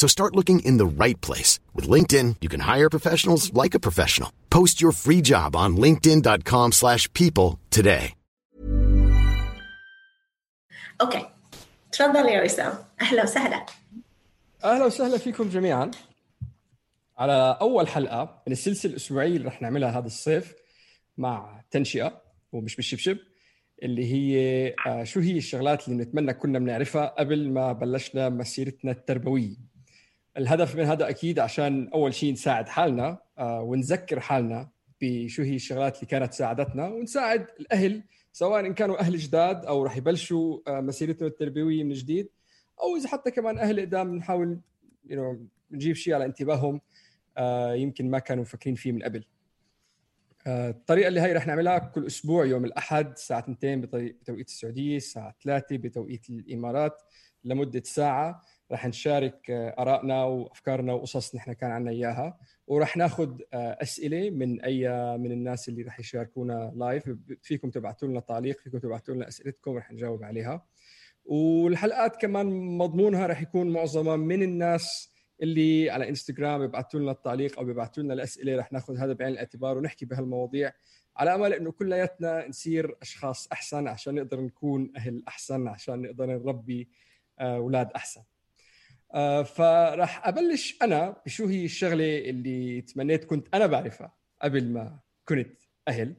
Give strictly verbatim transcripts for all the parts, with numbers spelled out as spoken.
So start looking in the right place. With LinkedIn, you can hire professionals like a professional. Post your free job on linkedin.com slash people today. اوكي، تفضل يا وسام. أهلا وسهلا. أهلا وسهلا فيكم جميعا على أول حلقة من السلسلة الأسبوعية اللي رح نعملها هذا الصيف مع تنشئة ومش بالشبشب، اللي هي شو هي الشغلات اللي نتمنى كنا بنعرفها قبل ما بلشنا مسيرتنا التربوية. الهدف من هذا أكيد عشان أول شيء نساعد حالنا ونذكر حالنا بشو هي الشغلات اللي كانت ساعدتنا، ونساعد الأهل سواء إن كانوا أهل جداد أو رح يبلشوا مسيرتهم التربوية من جديد، أو إذا حتى كمان أهل قدام نحاول you know, نجيب شيء على انتباههم يمكن ما كانوا فاكرين فيه من قبل. الطريقة اللي هاي رح نعملها كل أسبوع يوم الأحد الساعة اثنين بتوقيت السعودية، الساعة ثلاثة بتوقيت الإمارات، لمدة ساعة رح نشارك آرائنا وأفكارنا وقصص نحن كان عنا إياها، ورح ناخد أسئلة من أي من الناس اللي رح يشاركونا لايف. فيكم تبعتوا لنا تعليق، فيكم تبعتوا لنا أسئلتكم رح نجاوب عليها. والحلقات كمان مضمونها رح يكون معظمها من الناس اللي على إنستغرام بيبعتوا لنا التعليق أو بيبعتوا لنا الأسئلة، رح ناخد هذا بعين الاعتبار ونحكي بهالمواضيع على أمل إنه كلياتنا نصير أشخاص أحسن عشان نقدر نكون أهل أحسن، عشان نقدر نربي أولاد أحسن. آه فرح أبلش أنا بشو هي الشغلة اللي تمنيت كنت أنا بعرفها قبل ما كنت أهل،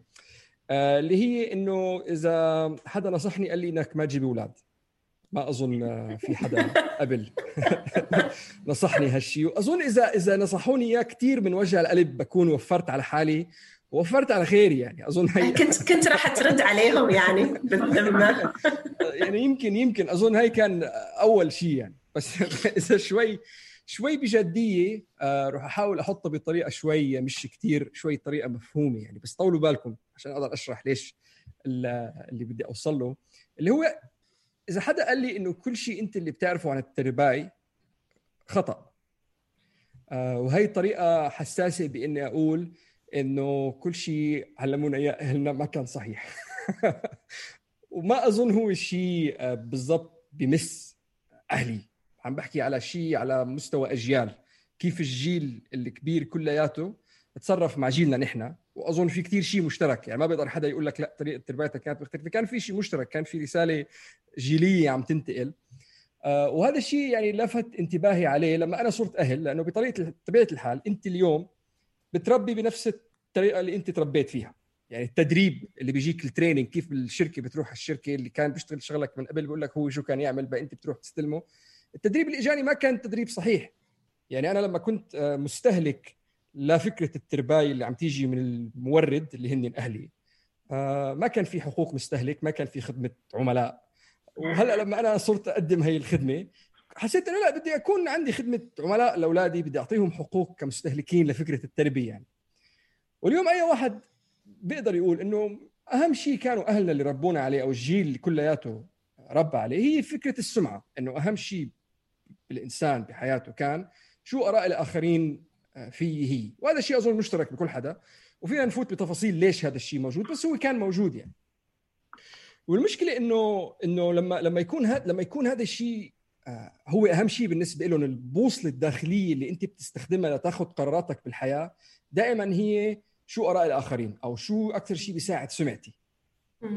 آه اللي هي إنه إذا حدا نصحني قال لي إنك ما تجيب أولاد، ما أظن في حدا قبل نصحني هالشي، وأظن إذا إذا نصحوني يا كتير من وجه القلب بكون وفرت على حالي ووفرت على خيري. يعني أظن هي كنت كنت راح ترد عليهم يعني بالذمة يعني يمكن يمكن أظن هاي كان أول شيء يعني. بس إذا شوي شوي بجدية آه رح أحاول أحطه بطريقة شوي مش كتير شوي طريقة مفهومة يعني، بس طولوا بالكم عشان أقدر أشرح ليش اللي بدي أوصل له، اللي هو إذا حدا قال لي إنه كل شيء أنت اللي بتعرفه عن الترباية خطأ، آه وهي طريقة حساسة بإني أقول إنه كل شيء علمونا إياه أهلنا ما كان صحيح وما أظن هو الشيء آه بالضبط بمس أهلي. عم بحكي على شيء على مستوى أجيال، كيف الجيل الكبير كلياته تصرف مع جيلنا نحن، وأظن في كتير شيء مشترك. يعني ما بيقدر حدا يقول لك لا طريقة تربيتك كانت مختلفة، كان في شيء مشترك، كان في رسالة جيلية عم تنتقل. آه وهذا الشيء يعني لفت انتباهي عليه لما أنا صرت أهل، لأنه بطريقة طبيعة الحال أنت اليوم بتربي بنفس الطريقة اللي أنت تربيت فيها. يعني التدريب اللي بيجيك التريننج، كيف بالشركة بتروح الشركة اللي كان بيشتغل شغلك من قبل بيقول لك هو شو كان يعمل بقى أنت بتروح تستلمه. التدريب اللي إجاني ما كان تدريب صحيح. يعني أنا لما كنت مستهلك لا فكرة الترباية اللي عم تيجي من المورد اللي هن أهلي، ما كان في حقوق مستهلك، ما كان في خدمة عملاء. وهلأ لما أنا صرت أقدم هاي الخدمة حسيت أنه لا، بدي أكون عندي خدمة عملاء لأولادي، بدي أعطيهم حقوق كمستهلكين لفكرة التربية يعني. واليوم أي واحد بيقدر يقول أنه أهم شيء كانوا أهلنا اللي ربونا عليه، أو الجيل اللي كلياته ربى عليه، هي فكرة السمعة. أنه أهم شيء الإنسان بحياته كان شو آراء الآخرين فيه هي، وهذا الشيء أظن مشترك بكل حدا، وفينا نفوت بتفاصيل ليش هذا الشيء موجود، بس هو كان موجود يعني. والمشكلة إنه إنه لما لما يكون هذا لما يكون هذا الشيء هو أهم شيء بالنسبة لهم، البوصلة الداخلية اللي أنت بتستخدمها لتأخذ قراراتك بالحياة دائما هي شو آراء الآخرين، أو شو أكثر شيء بيساعد سمعتي.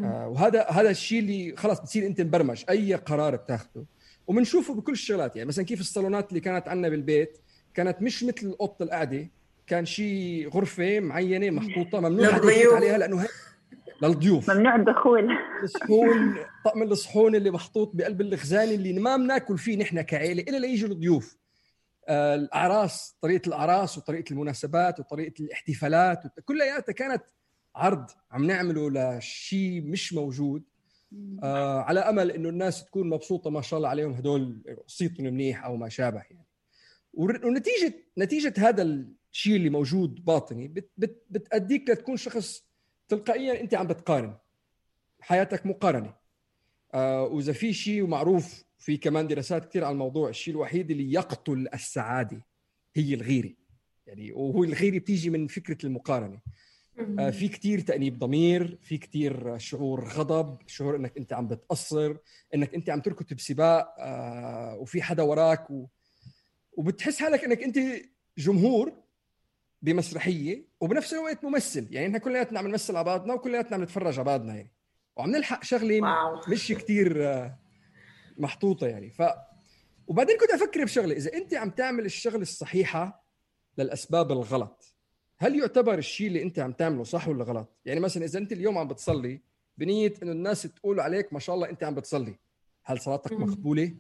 وهذا هذا الشيء اللي خلاص بتصير أنت مبرمج أي قرار بتاخده، ومنشوفه بكل الشغلات. يعني مثلا كيف الصالونات اللي كانت عنا بالبيت كانت مش مثل القطة القعدة، كان شيء غرفة معينة محطوطة ممنوع حد يفوت عليها لأنه للضيوف، ممنوع الدخول. الصحون، طقم الصحون اللي محطوط بقلب الخزان اللي ما بناكل فيه نحن كعائله الا ليجوا الضيوف. آه الاعراس، طريقه الاعراس وطريقه المناسبات وطريقه الاحتفالات كلياتها كانت عرض عم نعمله لشيء مش موجود، آه على امل انه الناس تكون مبسوطه ما شاء الله عليهم هدول صيتهم منيح او ما شابه يعني. ونتيجه نتيجه هذا الشيء اللي موجود باطني بت بت بتاديك لتكون شخص تلقائيا انت عم بتقارن حياتك، مقارنه. آه واذا في شيء ومعروف في كمان دراسات كتير على الموضوع، الشيء الوحيد اللي يقتل السعاده هي الغيره يعني، وهو الغيره بتيجي من فكره المقارنه. في كتير تأنيب ضمير، في كتير شعور غضب، شعور انك انت عم بتقصر، انك انت عم تركض بسباق وفي حدا وراك، و... وبتحس حالك انك انت جمهور بمسرحيه وبنفس الوقت ممثل يعني. احنا كلياتنا عم نمثل على بعضنا وكلياتنا عم نتفرج على بعضنا يعني، وعم نلحق شغله مش كتير محطوطه يعني. ف وبعدين كنت افكر بشغله، اذا انت عم تعمل الشغله الصحيحه للاسباب الغلط، هل يعتبر الشيء اللي انت عم تعمله صح ولا غلط؟ يعني مثلا اذا انت اليوم عم بتصلي بنيه انه الناس تقول عليك ما شاء الله انت عم بتصلي، هل صلاتك مقبوله؟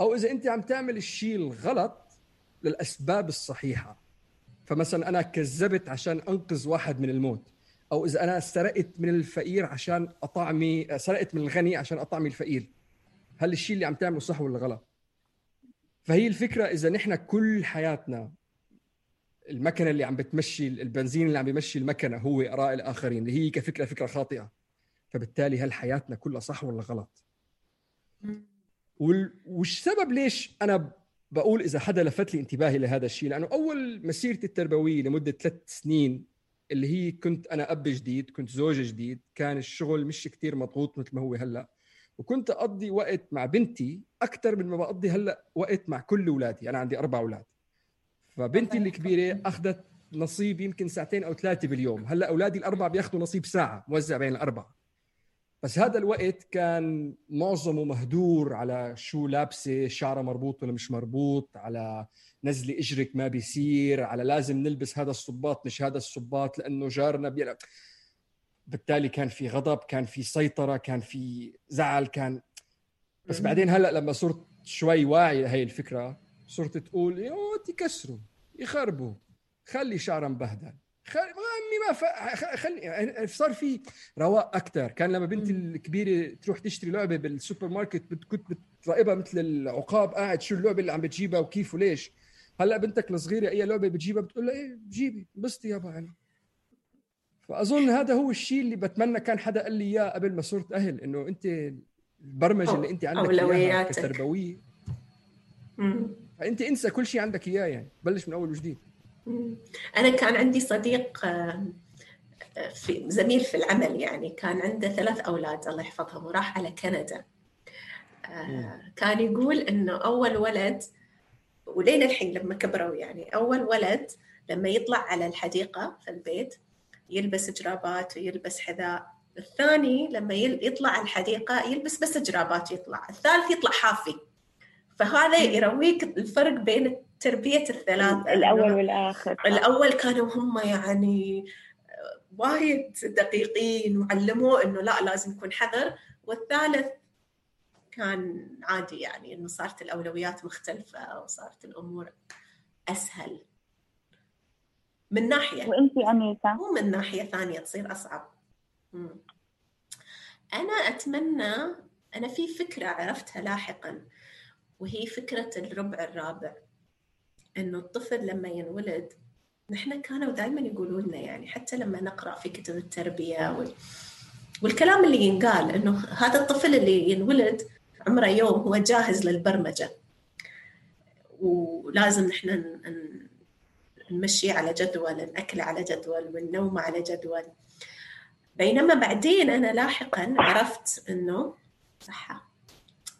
او اذا انت عم تعمل الشيء الغلط للاسباب الصحيحه، فمثلا انا كذبت عشان انقذ واحد من الموت، او اذا انا سرقت من الفقير عشان اطعمي، سرقت من الغني عشان اطعمي الفقير، هل الشيء اللي عم تعمله صح ولا غلط؟ فهي الفكره، اذا نحن كل حياتنا المكنه اللي عم بتمشي البنزين اللي عم بيمشي المكنه هو اراء الاخرين اللي هي كفكره فكره خاطئه، فبالتالي هل حياتنا كلها صح ولا غلط؟ والسبب ليش انا بقول اذا حدا لفت لي انتباهي لهذا الشيء، لانه اول مسيرتي التربويه لمده ثلاث سنين اللي هي كنت انا اب جديد، كنت زوج جديد، كان الشغل مش كتير مضغوط مثل ما هو هلا، وكنت اقضي وقت مع بنتي اكثر من ما بقضي هلا وقت مع كل اولادي. انا عندي اربع اولاد، فبنتي الكبيرة أخذت نصيب يمكن ساعتين أو ثلاثة باليوم، هلأ أولادي الأربعة بيأخذوا نصيب ساعة موزع بين الأربعة. بس هذا الوقت كان معظمه مهدور على شو لابسة، شعرها مربوط ولا مش مربوط، على نزلي إجرك ما بيصير، على لازم نلبس هذا الصباط مش هذا الصباط لأنه جارنا بيلعب. بالتالي كان في غضب، كان في سيطرة، كان في زعل، كان بس بعدين هلأ لما صرت شوي واعي هاي الفكرة، صرت تقول يوه تكسروا يخربوا، خلي شعرا مبهدل، خلي امي ما ف... خلي صار في رواق اكثر. كان لما بنتي الكبيره تروح تشتري لعبه بالسوبر ماركت كنت بتراقبها مثل العقاب، قاعد شو اللعبه اللي عم بتجيبها وكيف وليش. هلا بنتك الصغيره اي لعبه بتجيبها بتقول لها ايه بجيبي بسطي يابا يعني. فاظن هذا هو الشيء اللي بتمنى كان حدا قال لي اياه قبل ما صرت اهل، انه انت البرمجه اللي انت عندك اياها كتربويه انت انسى كل شيء عندك اياه يعني، بلش من اول وجديد. انا كان عندي صديق في زميل في العمل يعني، كان عنده ثلاث اولاد الله يحفظهم وراح على كندا. كان يقول انه اول ولد، ولين الحين لما كبروا يعني، اول ولد لما يطلع على الحديقه في البيت يلبس جرابات ويلبس حذاء، الثاني لما يطلع على الحديقه يلبس بس جرابات ويطلع، الثالث يطلع حافي. فهذا يرويك الفرق بين تربية الثلاثة، الأول والآخر. الأول كانوا هم يعني وايد دقيقين وعلموا إنه لا لازم يكون حذر، والثالث كان عادي يعني، إنه صارت الأولويات مختلفة وصارت الأمور أسهل من ناحية، وإنتي أميكا ومن ناحية ثانية تصير أصعب. أنا أتمنى، أنا في فكرة عرفتها لاحقاً وهي فكرة الربع الرابع، إنه الطفل لما ينولد، نحن كانوا دائما يقولوا لنا يعني، حتى لما نقرأ في كتب التربية وال... والكلام اللي ينقال، إنه هذا الطفل اللي ينولد عمره يوم هو جاهز للبرمجة، ولازم نحن نمشي على جدول، الأكل على جدول والنوم على جدول. بينما بعدين أنا لاحقا عرفت إنه صح،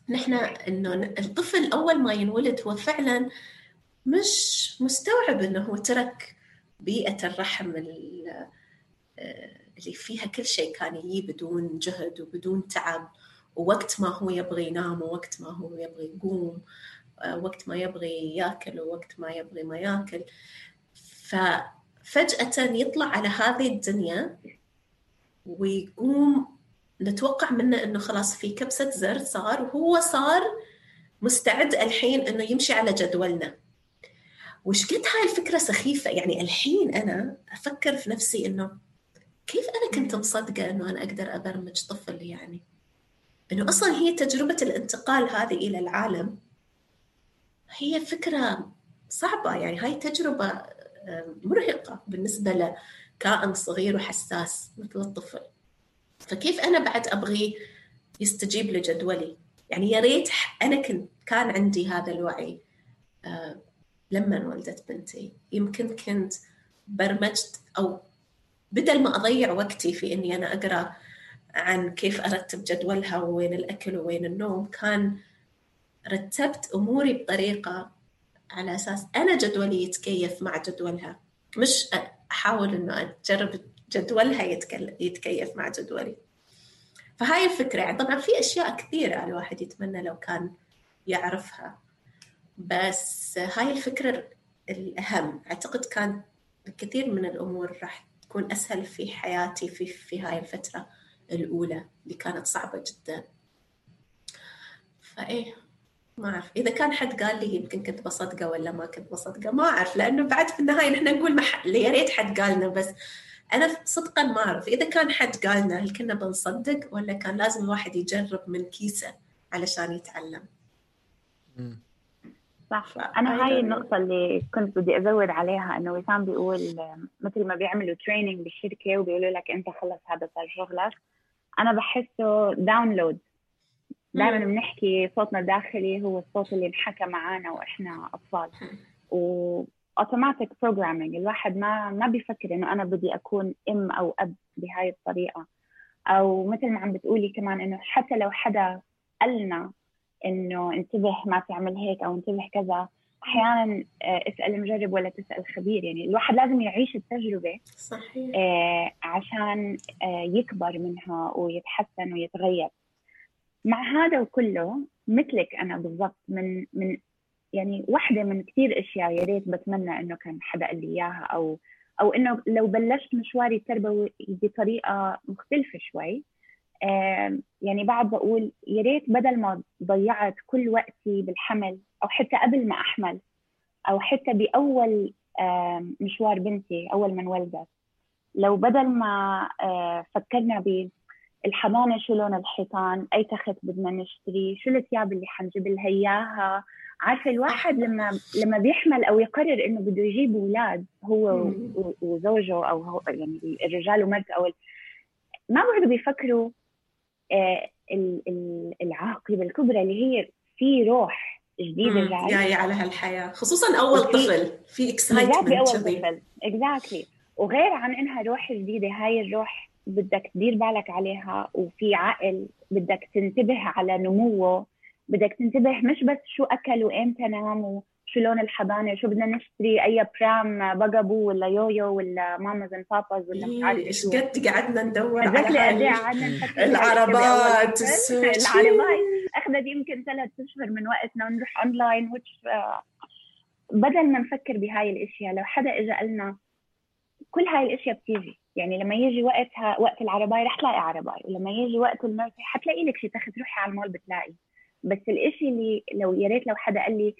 نحن إنه الطفل أول ما ينولد هو فعلاً مش مستوعب إنه هو ترك بيئة الرحم اللي فيها كل شيء كان يجي بدون جهد وبدون تعب، ووقت ما هو يبغي ينام ووقت ما هو يبغي يقوم، وقت ما يبغي يأكل ووقت ما يبغي ما يأكل. ففجأة يطلع على هذه الدنيا ويقوم نتوقع منه أنه خلاص في كبسة زر صار، وهو صار مستعد الحين أنه يمشي على جدولنا. وش كانت هاي الفكرة سخيفة. يعني الحين أنا أفكر في نفسي أنه كيف أنا كنت مصدقة أنه أنا أقدر أبرمج طفل، يعني أنه أصلا هي تجربة الانتقال هذه إلى العالم هي فكرة صعبة، يعني هاي تجربة مرهقة بالنسبة لكائن صغير وحساس مثل الطفل. فكيف أنا بعد أبغي يستجيب لجدولي؟ يعني يا ريت أنا كنت كان عندي هذا الوعي لما ولدت بنتي. يمكن كنت برمجت، أو بدل ما أضيع وقتي في أني أنا أقرأ عن كيف أرتب جدولها وين الأكل وين النوم، كان رتبت أموري بطريقة على أساس أنا جدولي يتكيف مع جدولها، مش أحاول أنه أتجرب جدولها يتكيف مع جدولي. فهاي الفكرة. يعني طبعا في أشياء كثيرة الواحد يتمنى لو كان يعرفها، بس هاي الفكرة الأهم. أعتقد كان كثير من الأمور راح تكون أسهل في حياتي في, في هاي الفترة الأولى اللي كانت صعبة جدا. فإيه ما أعرف إذا كان حد قال لي يمكن كنت بصدقة ولا ما كنت بصدقة، ما أعرف، لأنه بعد في النهاية نحن نقول مح... يا ريت حد قالنا، بس أنا صدقاً ما أعرف إذا كان حد قالنا هل كنا بنصدق ولا كان لازم الواحد يجرب من كيسه علشان يتعلم. م. صح. أنا هاي النقطة اللي كنت بدي أزود عليها، إنه وسام بيقول مثل ما بيعملوا تريننج بالشركة وبيقولوا لك أنت خلص هذا صار شغلك، أنا بحسه داونلود. دائما بنحكي صوتنا الداخلي هو الصوت اللي بنحكى معانا وإحنا أطفال، وأوتوماتيك بروجرامينج. الواحد ما ما بيفكر إنه أنا بدي أكون أم أو أب بهاي الطريقة، أو مثل ما عم بتقولي كمان إنه حتى لو حدا قالنا إنه انتبه ما تعمل هيك أو انتبه كذا، أحياناً اسأل المجرب ولا تسأل خبير. يعني الواحد لازم يعيش التجربة صحيح عشان يكبر منها ويتحسن ويتغير. مع هذا وكله مثلك أنا بالضبط، من من يعني واحدة من كتير أشياء يا ريت بتمنى إنه كان حدا قال لي إياها، أو أو إنه لو بلشت مشواري التربوي بطريقة مختلفة شوي. يعني بعد بقول يا ريت بدل ما ضيعت كل وقتي بالحمل، أو حتى قبل ما أحمل، أو حتى بأول مشوار بنتي أول من ولدت، لو بدل ما فكرنا بالحضانة، شو لون الحيطان، أي تخت بدنا نشتري، شو الثياب اللي حنجيب لها إياها. عارفة الواحد لما لما بيحمل أو يقرر إنه بده يجيب أولاد هو وزوجه، أو هو يعني الرجال ومرته، أو ما بعده بيفكروا العاقبة الكبرى اللي هي في روح جديدة جاية على هالحياة، خصوصاً أول طفل في إكسايتمنت أول طفل. exactly. وغير عن إنها روح جديدة، هاي الروح بدك تدير بالك عليها، وفي عقل بدك تنتبه على نموه، بدك تنتبه مش بس شو أكل وإمتى نام وشو لون الحضانة شو بدنا نشتري، أي برام بقبو ولا يويو ولا ماماز اند باباز ولا مش عارف إيش. قد قعدنا ندور على العربات العربات أخذت يمكن ثلاث أشهر من وقتنا ونروح أونلاين. آه بدل ما نفكر بهاي الأشياء، لو حدا إجا قالنا كل هاي الأشياء بتيجي. يعني لما يجي وقتها وقت العرباي رح تلاقي عرباي، ولما يجي وقت المرتي حتلاقي لك شيء تاخد روحي على المول بتلاقي. بس الإشي اللي لو يا ريت لو حدا قال لي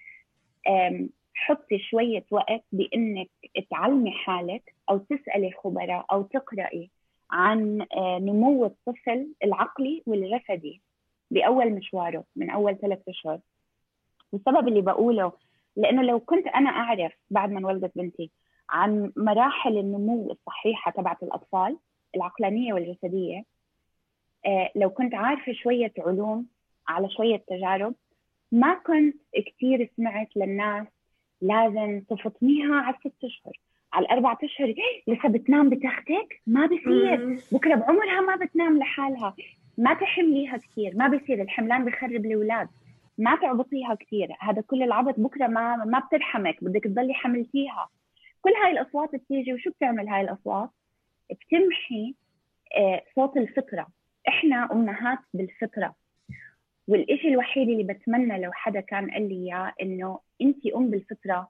حطي شوية وقت بإنك تعلمي حالك، أو تسألي خبراء، أو تقرأي عن نمو الطفل العقلي والجسدي بأول مشواره من أول ثلاثة أشهر. والسبب اللي بقوله لأنه لو كنت أنا أعرف بعد ما ولدت بنتي عن مراحل النمو الصحيحة تبعت الأطفال العقلانية والجسدية، لو كنت عارفة شوية علوم على شوية تجارب، ما كنت كتير سمعت للناس لازم تفطميها على ست أشهر، على الأربعة أشهر لسه بتنام بتختك، ما بصير، بكرة بعمرها ما بتنام لحالها، ما تحمليها كتير، ما بصير، الحملان بيخرب الأولاد، ما تعبطيها كتير، هذا كل العبط بكرة ما ما بترحمك، بدك تضلي حملتيها. كل هاي الأصوات بتيجي، وشو بتعمل هاي الأصوات؟ بتمحي صوت الفطرة. إحنا أمهات بالفطرة، والإشي الوحيد اللي بتمنى لو حدا كان قال لي إياه إنه أنتي أم بالفطرة،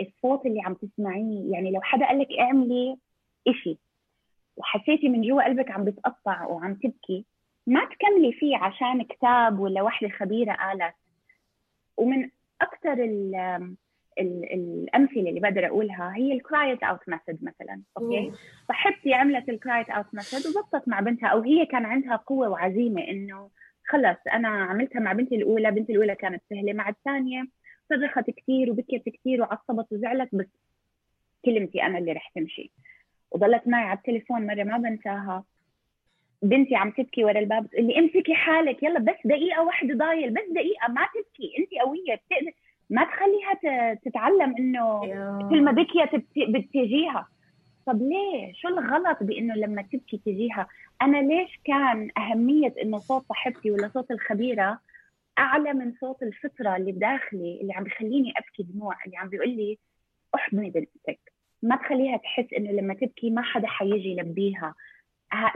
الصوت اللي عم تسمعيه. يعني لو حدا قال لك اعملي إشي وحسيتي من جوا قلبك عم بتقطع وعم تبكي، ما تكملي فيه عشان كتاب ولا وحدة خبيرة قالت. ومن أكثر الأمثلة اللي بقدر أقولها هي الcry it out method مثلا. أوكي، صاحبتي عملت الcry it out method وضبطت مع بنتها، أو هي كان عندها قوة وعزيمة إنه خلص أنا عملتها مع بنتي الأولى، بنتي الأولى كانت سهلة، مع الثانية صرخت كتير وبكت كتير وعصبت وزعلت، بس كلمتي أنا اللي رح تمشي. وضلت معي على التليفون، مرة ما بنساها، بنتي عم تبكي ورا الباب بتقول لي امسكي حالك، يلا بس دقيقة واحدة ضايل، بس دقيقة، ما تبكي أنتي قوية بتقدر، ما تخليها تتعلم إنه كل ما بكيت بتجيها. طب ليه؟ شو الغلط بإنه لما تبكي تجيها؟ أنا ليش كان أهمية إنه صوت صاحبتي ولا صوت الخبيرة أعلى من صوت الفطرة اللي بداخلي اللي عم بيخليني أبكي دموع، اللي عم بيقول لي أحضني بنتك، ما تخليها تحس إنه لما تبكي ما حدا حيجي يلبيها،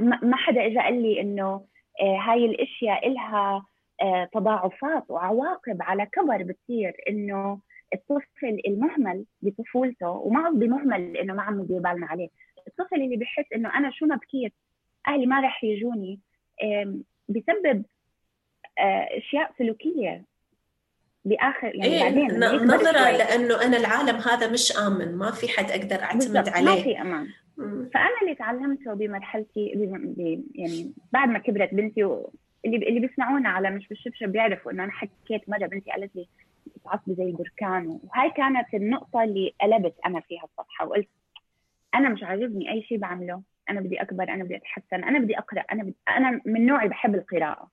ما حدا إجا قال لي إنه هاي الأشياء إلها تضاعفات وعواقب على كبر بتصير، إنه الطفل المهمل بطفولته، وما قصدي مهمل إنه ما عم بيبالنا عليه، الطفل اللي بيحس إنه أنا شو ما بكيت أهلي ما رح يجوني بسبب اشياء سلوكيه باخر يعني إيه بعدين نظره لانه انا العالم هذا مش امن، ما في حد اقدر اعتمد عليه، ما في امان. مم. فانا اللي تعلمته بمرحلتي ب... ب... يعني بعد ما كبرت بنتي، واللي ب... اللي بيسمعونا على مش بالشبشب بيعرفوا انه انا حكيت مره بنتي قالت لي بتعصبي زي البركان، وهاي كانت النقطه اللي قلبت انا فيها الصفحه وقلت انا مش عاجبني اي شيء بعمله، انا بدي اكبر، انا بدي اتحسن، انا بدي اقرا، انا بدي... انا من نوعي بحب القراءه.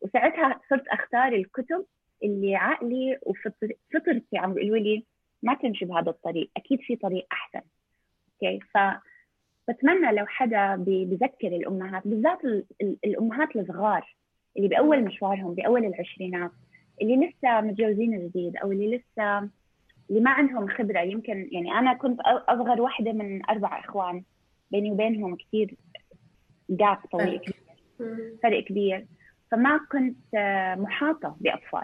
وساعتها صرت أختار الكتب اللي عقلي وفطرتي عم بيقولوا لي ما تمشي بهذا الطريق، أكيد في طريق أحسن. أوكي، فبتمنى لو حدا بذكر الأمهات، بالذات الأمهات الصغار اللي بأول مشوارهم، بأول العشرينات، اللي لسه متجوزين جديد، أو اللي لسه اللي ما عندهم خبرة. يمكن يعني أنا كنت أصغر واحدة من أربع إخوان، بيني وبينهم كتير جاب طويل، فرق كبير، فما كنت محاطة بأطفال،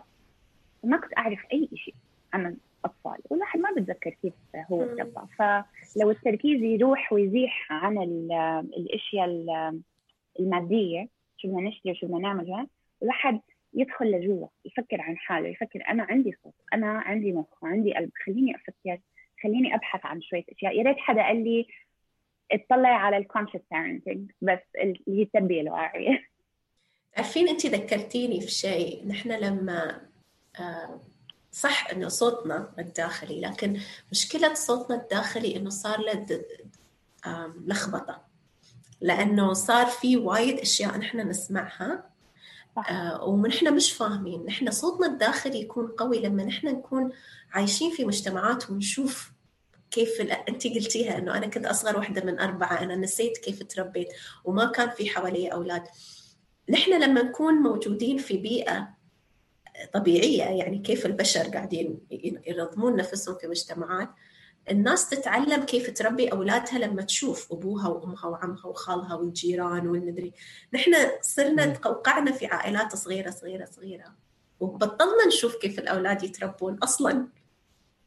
ما كنت أعرف أي شيء عن الأطفال، والواحد ما بتذكر كيف هو تربى. فلو التركيز يروح ويزيح عن الأشياء المادية، شو بدنا نشتري وشو بدنا نعمل، الواحد يدخل لجوا يفكر عن حاله، يفكر أنا عندي صوت، أنا عندي مخ وعندي قلب، خليني أفكر، خليني أبحث عن شوية أشياء. يا ريت حدا قال لي اطلع على الكونشس بارنتنج، بس اللي هي التربية الواعية. عارفين أنتي ذكرتيني في شيء، نحن لما صح أنه صوتنا الداخلي، لكن مشكلة صوتنا الداخلي أنه صار له لخبطة، لأنه صار في وايد أشياء نحن نسمعها ونحن مش فاهمين. نحن صوتنا الداخلي يكون قوي لما نحن نكون عايشين في مجتمعات ونشوف كيف ال... أنت قلتيها أنه أنا كنت أصغر واحدة من أربعة، أنا نسيت كيف تربيت وما كان في حوالي أولاد. نحن لما نكون موجودين في بيئة طبيعية، يعني كيف البشر قاعدين يرضمون نفسهم في مجتمعات، الناس تتعلم كيف تربي أولادها لما تشوف أبوها وأمها وعمها وخالها والجيران والمدري. نحن صرنا وقعنا في عائلات صغيرة صغيرة صغيرة، وبطلنا نشوف كيف الأولاد يتربون أصلاً.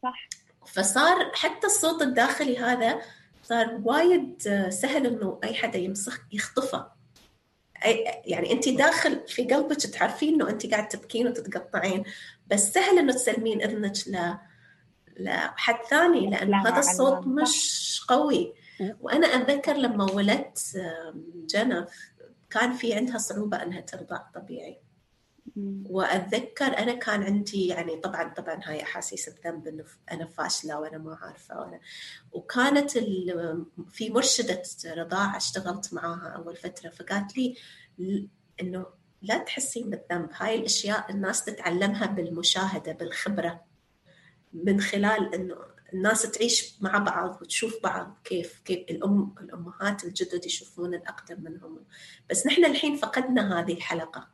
صح. فصار حتى الصوت الداخلي هذا صار وايد سهل إنه أي حدا يمسخ يخطفه. يعني أنت داخل في قلبك تعرفين إنه أنت قاعد تبكين وتتقطعين، بس سهل إنه تسلمين إذنك ل لحد ثاني، لأن هذا الصوت مش قوي. وأنا أتذكر لما ولدت جنى كان في عندها صعوبة أنها ترضع طبيعي، وأتذكر أنا كان عندي يعني طبعا طبعا هاي أحاسيس الذنب، أنا فاشلة وأنا ما عارفة وأنا. وكانت في مرشدة رضاعة اشتغلت معاها أول فترة، فقالت لي إنه لا تحسين بالذنب، هاي الأشياء الناس تتعلمها بالمشاهدة بالخبرة، من خلال إنه الناس تعيش مع بعض وتشوف بعض كيف كيف الأم الأمهات الجدد يشوفون الأقدم منهم. بس نحن الحين فقدنا هذه الحلقة،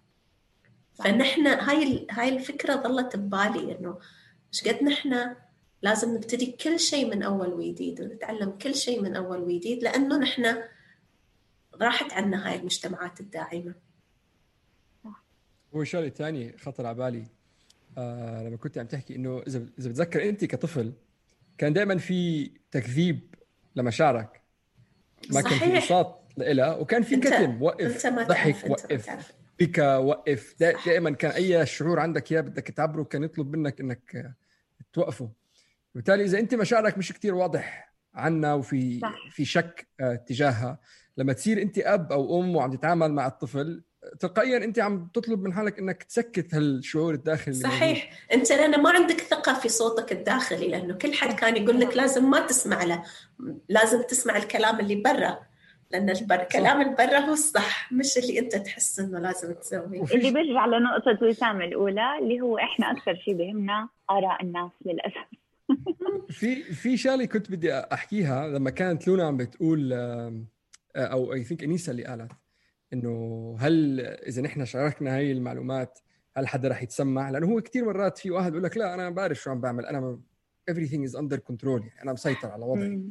فنحن هاي هاي الفكرة ظلت ببالي إنه مش قد نحن لازم نبتدي كل شيء من أول وجديد، ونتعلم كل شيء من أول وجديد، لأنه نحن راحت عنا هاي المجتمعات الداعمة. هو شغلة تاني خطر على بالي آه لما كنت عم تحكي إنه إذا إذا بتذكر أنت كطفل كان دائما في تكذيب لمشاعرك، ما كان في إصاط لإلها. وكان في كتم وقف ضحك وقف بكى وقف دائما كان أي شعور عندك يا بدك تعبره كان يطلب منك إنك توقفه. وبالتالي إذا أنت مشاعرك مش كتير واضح عنا وفي صح. في شك تجاهها لما تصير أنت أب أو أم وعم تتعامل مع الطفل تلقائيا أنت عم تطلب من حالك إنك تسكت هالشعور الداخلي. صحيح الموجود. أنت لأنه ما عندك ثقة في صوتك الداخلي لأنه كل حد كان يقول لك لازم ما تسمع له لازم تسمع الكلام اللي برا لأن البر كلام البرة هو الصح مش اللي أنت تحس إنه لازم تسويه. اللي بيرجع لنقطة وسام الأولى اللي هو إحنا أكثر شيء بهمنا آراء الناس للأسف. في في شغلة كنت بدي أحكيها لما كانت لونا عم بتقول أو I think أنيسة اللي قالت إنه هل إذا نحن شاركنا هاي المعلومات هل حدا راح يتسمع لأنه هو كتير مرات في واحد يقول لك لا أنا بعرف شو عم بعمل أنا everything is under control يعني أنا مسيطر على وضعي.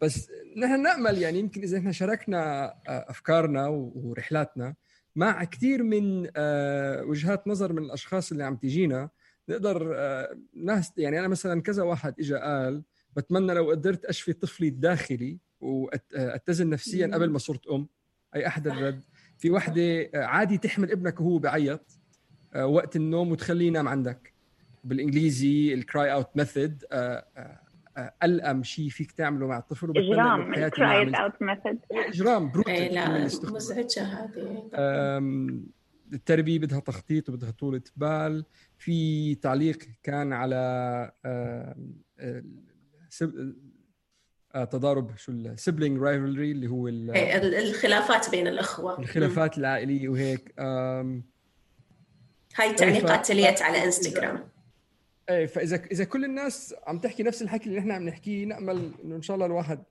بس نحن نأمل يعني يمكن إذا إحنا شاركنا أفكارنا ورحلاتنا مع كتير من وجهات نظر من الأشخاص اللي عم تجينا نقدر ناس يعني أنا مثلا كذا واحد إجا قال بتمنى لو قدرت أشفي طفلي الداخلي وأتزن نفسيا قبل ما صرت أم. أي أحد الرد في وحدة عادي تحمل ابنك وهو بعيط وقت النوم وتخليه ينام عندك بالإنجليزي الكراي أوت ميثود ألأم شيء فيك تعمله مع الطفل إجرام كرايد أوت ميثود إجرام بروتك مزعجة هذه. التربية بدها تخطيط وبدها طولة بال. في تعليق كان على تضارب شو السيبلينج رايفلري اللي هو الخلافات بين الأخوة الخلافات العائلية وهيك. هاي تعليقات ليت على إنستغرام. ايه فاذا اذا كل الناس عم تحكي نفس الحكي اللي احنا عم نحكيه نأمل انه ان شاء الله الواحد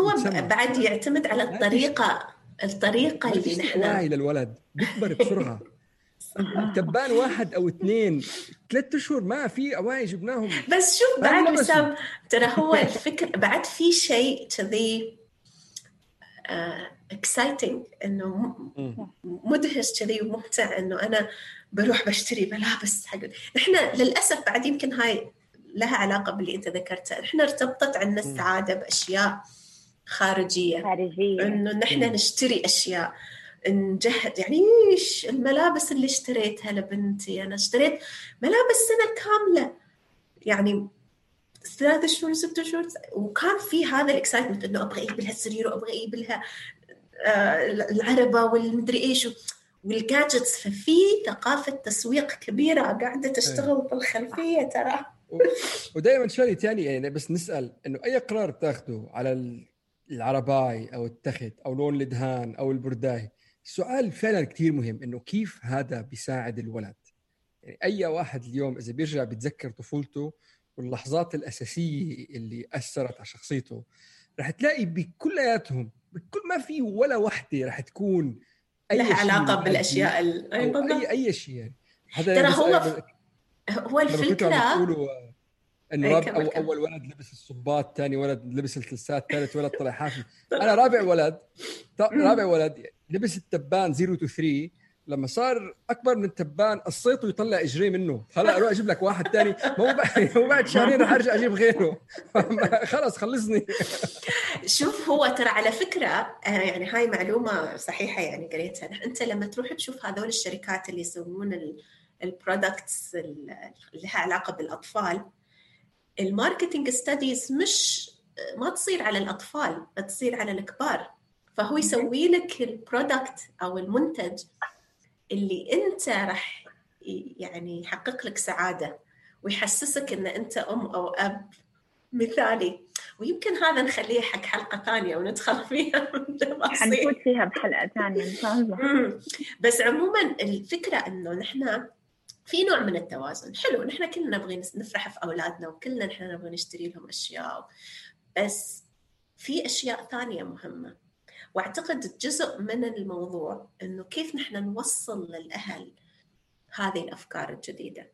هو يتسمع. بعد يعتمد على الطريقه الطريقه اللي نحن وعي للولد بيكبر بسرعه. تبان واحد او اثنين ثلاثة اشهر ما في اوعي جبناهم بس شوف بعد حساب ترى هو الفكر بعد في شيء كذي اكسايتنج انه مدهش كذي وممتع انه انا بروح بشتري ملابس حق احنا للاسف بعد يمكن هاي لها علاقه باللي انت ذكرتها احنا ارتبطت عنا السعاده باشياء خارجيه خارجيه انه نحن نشتري اشياء نجهد يعني الملابس اللي اشتريتها لبنتي انا اشتريت ملابس سنه كامله يعني ثلاثة شهور ستة شهور وكان في هذا الاكسايتمنت انه ابغى اجيب لها السرير وابغى اجيب لها العربه والمدري ايش والجادجتس. ففي ثقافة تسويق كبيرة قاعدة تشتغل بالخلفية ترى. ودائما شغلة تانية يعني بس نسأل إنه أي قرار بتاخده على العرباي أو التخت أو لون الدهان أو البرداي السؤال فعلا كتير مهم إنه كيف هذا بيساعد الولد. يعني أي واحد اليوم إذا بيرجع بيتذكر طفولته واللحظات الأساسية اللي أثرت على شخصيته رح تلاقي بكلياتهم بكل ما في ولا واحدة رح تكون لها علاقة بالأشياء ال... أي أي شيء يعني. ترى هو ف... هو الفكرة إنه راب أو أول ولد لبس الصباط ثاني ولد لبس الكلسات ثالث ولد طلع حافي أنا رابع ولد رابع ولد لبس التبان زيرو تو ثري لما صار أكبر من التبان قصيته يطلع إجري منه هلا أروح أجيب لك واحد تاني ما هو بعد شهرين رح أرجع أجيب غيره خلاص خلصني. شوف هو ترى على فكرة يعني هاي معلومة صحيحة يعني قريتها أنت لما تروح تشوف هذول الشركات اللي يسوون البرودكتس اللي لها علاقة بالأطفال الماركتينج ستاديز مش ما تصير على الأطفال تصير على الكبار. فهو يسوي لك البرودكت أو المنتج اللي أنت رح يعني يحقق لك سعادة ويحسسك أن أنت أم أو أب مثالي. ويمكن هذا نخليه حق حلقة ثانية وندخل فيها حنفوت فيها بحلقة ثانية إن شاء الله. بس عموما الفكرة أنه نحن في نوع من التوازن حلو نحن كلنا نبغي نفرح في أولادنا وكلنا نحن نبغي نشتري لهم أشياء بس في أشياء ثانية مهمة. واعتقد جزء من الموضوع انه كيف نحن نوصل للاهل هذه الافكار الجديده.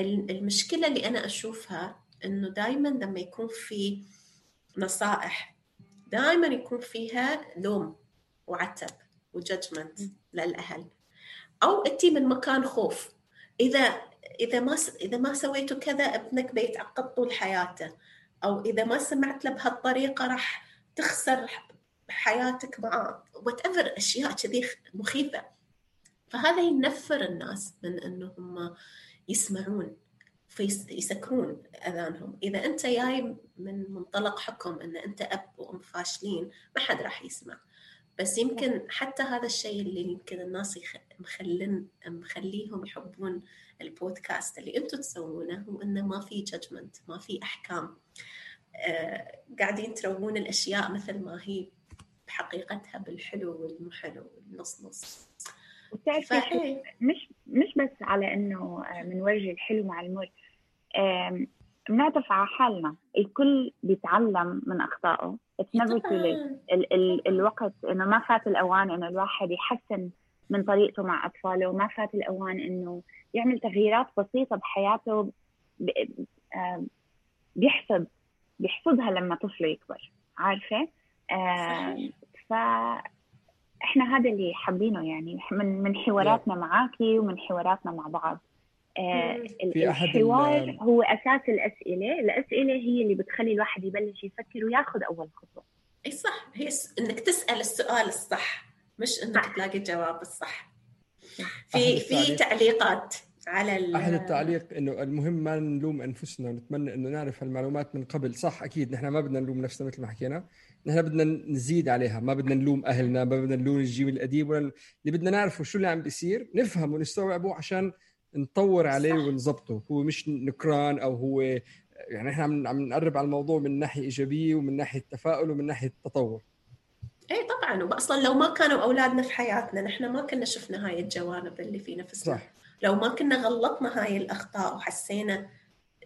المشكله اللي انا اشوفها انه دائما لما يكون في نصائح دائما يكون فيها لوم وعتب وجادجمنت للاهل او اتي من مكان خوف اذا اذا ما اذا ما سويتوا كذا ابنك بيتعقد طول حياته او اذا ما سمعت له بهالطريقه راح تخسر حياتك معاه whatever أشياء كذي مخيفة. فهذا ينفر الناس من أنهم يسمعون فيسكرون أذانهم. إذا أنت جاي من منطلق حكم أن أنت أب وأم فاشلين ما حد راح يسمع، بس يمكن حتى هذا الشيء اللي يمكن الناس يخ... مخلين مخليهم يحبون البودكاست اللي أنتوا تسوونه، هو إنه ما في جادجمنت، ما في أحكام، آه... قاعدين تروون الأشياء مثل ما هي بحقيقتها، بالحلو والمحلو والنص نص. فهي... مش مش بس على إنه منوجه الحلو مع المر، آه... بنعطف على حالنا. الكل بيتعلم من أخطائه. ال- ال- الوقت إنه ما فات الأوان إنه الواحد يحسن من طريقته مع أطفاله، وما فات الأوان إنه يعمل تغييرات بسيطة بحياته ب- آه بيحسب بيحسبها لما طفله يكبر، عارفة؟ آه فإحنا هذا اللي حابينه يعني من من حواراتنا معاكي ومن حواراتنا مع بعض. الحوار هو أساس الأسئلة، الأسئلة هي اللي بتخلي الواحد يبلش يفكر وياخد أول خطوة. أي صح، هي إنك تسأل السؤال الصح، مش إنك صح. تلاقي الجواب الصح. في في تعليقات على ال... أحد التعليق إنه المهم ما نلوم أنفسنا، نتمنى إنه نعرف هالمعلومات من قبل. صح أكيد، نحن ما بدنا نلوم نفسنا مثل ما حكينا، نحن بدنا نزيد عليها، ما بدنا نلوم أهلنا، ما بدنا نلوم الجيل القديم، ولا اللي بدنا نعرفه شو اللي عم بيصير نفهمه ونستوعبه عشان نطور عليه ونضبطه. هو مش نكران أو هو يعني إحنا عم عم نقرب على الموضوع من ناحية إيجابية ومن ناحية تفاؤل ومن ناحية تطور. إيه طبعًا، وأصلاً لو ما كانوا أولادنا في حياتنا نحن ما كنا شفنا هاي الجوانب اللي في نفسنا. صح. لو ما كنا غلطنا هاي الأخطاء وحسينا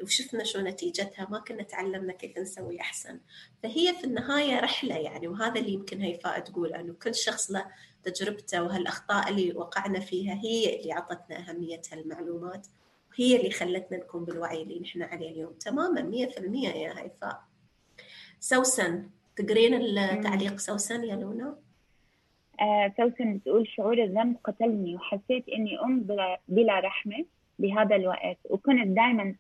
وشفنا شو نتيجتها ما كنا تعلمنا كيف نسوي أحسن. فهي في النهاية رحلة يعني، وهذا اللي يمكن هيفاء تقول أنه كل شخص له تجربته، وهالأخطاء اللي وقعنا فيها هي اللي عطتنا أهمية هالمعلومات، وهي اللي خلتنا نكون بالوعي اللي نحن عليه اليوم. تماماً مية في المية يا هيفاء. سوسن تقرين التعليق سوسن يا لونا؟ آه، سوسن تقول شعور الذنب قتلني وحسيت أني أم بلا, بلا رحمة بهذا الوقت، وكنت دائماً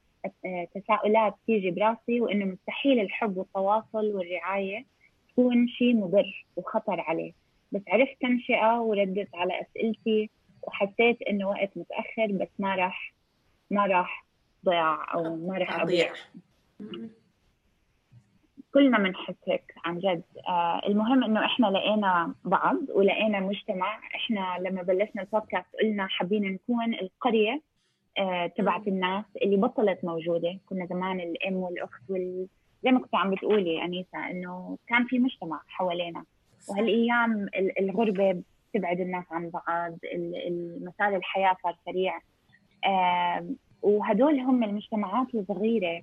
تساؤلات تيجي براسي وإنه مستحيل الحب والتواصل والرعاية تكون شيء مضر وخطر عليه، بس عرفت تنشئة وردت على أسئلتي وحسيت إنه وقت متأخر، بس ما راح ما راح ضيع أو ما راح أضيع. كلنا بنحس هيك عن جد. آه المهم إنه إحنا لقينا بعض ولقينا مجتمع. إحنا لما بلشنا البودكاست قلنا حابين نكون القرية آه، تبعت الناس اللي بطلت موجودة. كنا زمان الأم والأخت وال... زي ما كنت عم بتقولي أنيسة أنه كان في مجتمع حوالينا، وهالأيام الغربة تبعد الناس عن بعض، المسار الحياة صار سريع، آه، وهدول هم المجتمعات الصغيرة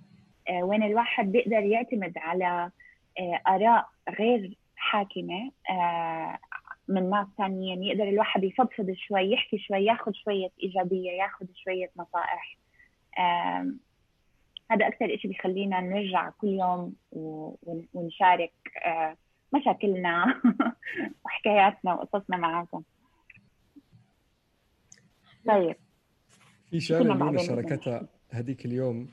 آه، وين الواحد بيقدر يعتمد على آه، آراء غير حاكمة آه، من ناس ثانيين، يقدر الواحد يفضفض شوي، يحكي شوي، ياخذ شوية إيجابية، ياخذ شوية نصائح. هذا أكثر إشي بيخلينا نرجع كل يوم ونشارك مشاكلنا وحكاياتنا وقصصنا معاكم. طيب في شغلة لونا شاركتها هديك اليوم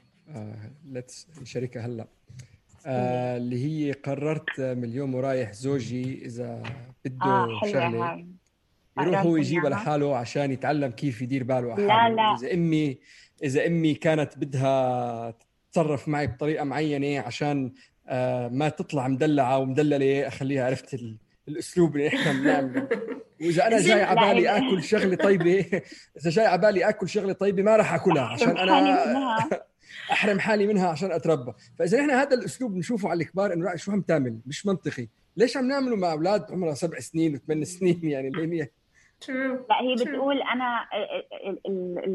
لتس نشاركها هلأ، آه، اللي هي قررت من اليوم ورايح زوجي إذا بده آه شغلة يروح هو يجيبها لحاله عشان يتعلم كيف يدير باله على حاله. إذا أمي إذا أمي كانت بدها تتصرف معي بطريقة معينة عشان آه ما تطلع مدلعة ومدللة أخليها، عرفت الأسلوب اللي إحنا بنعمله. وإذا أنا جاي عبالي أكل شغلة طيبة إذا جاي عبالي أكل شغلة طيبة ما راح أكلها عشان أنا أحرم حالي منها عشان أتربى. فإذا إحنا هذا الأسلوب نشوفه على الكبار إنه رأي شو هم تعمل مش منطقي، ليش عم نعمله مع أولاد عمرها سبع سنين وثمان سنين يعني ليه؟ لا هي بتقول أنا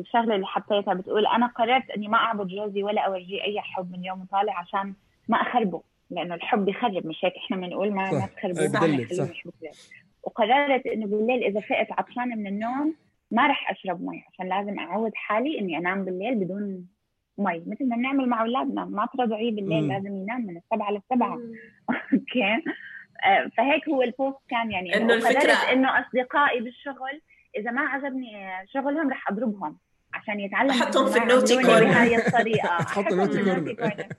الشغلة اللي حطيتها بتقول أنا قررت إني ما أعبد جوزي ولا أورجيه أي حب من يوم طالع عشان ما أخربه، لأنه الحب بيخرب، مش هيك إحنا بنقول ما ما تخربه. وقررت إنه بالليل إذا فقت عطشانة من النوم ما رح أشرب مي، عشان لازم أعود حالي إني أنام بالليل بدون مي، مثل ما بنعمل مع أولادنا. ما ترضعيه بالليل، مم. لازم ينام من السبعة للسبعة. أوكي فهيك هو البوست كان يعني إنه قررت إنه أصدقائي بالشغل إذا ما عجبني شغلهم رح أضربهم عشان يتعلم. حطهم في النوتي كورن بهاي الطريقة. حطهم في النوتي كورن.